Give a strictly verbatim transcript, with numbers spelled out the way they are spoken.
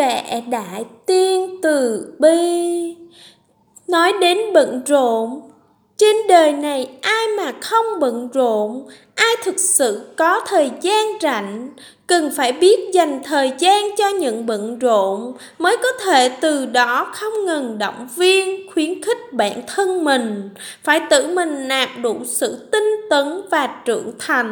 vẻ đại tiên từ bi. Nói đến bận rộn, trên đời này ai mà không bận rộn, ai thực sự có thời gian rảnh, cần phải biết dành thời gian cho những bận rộn mới có thể từ đó không ngừng động viên, khuyến khích bản thân mình, phải tự mình nạp đủ sự tinh tấn và trưởng thành.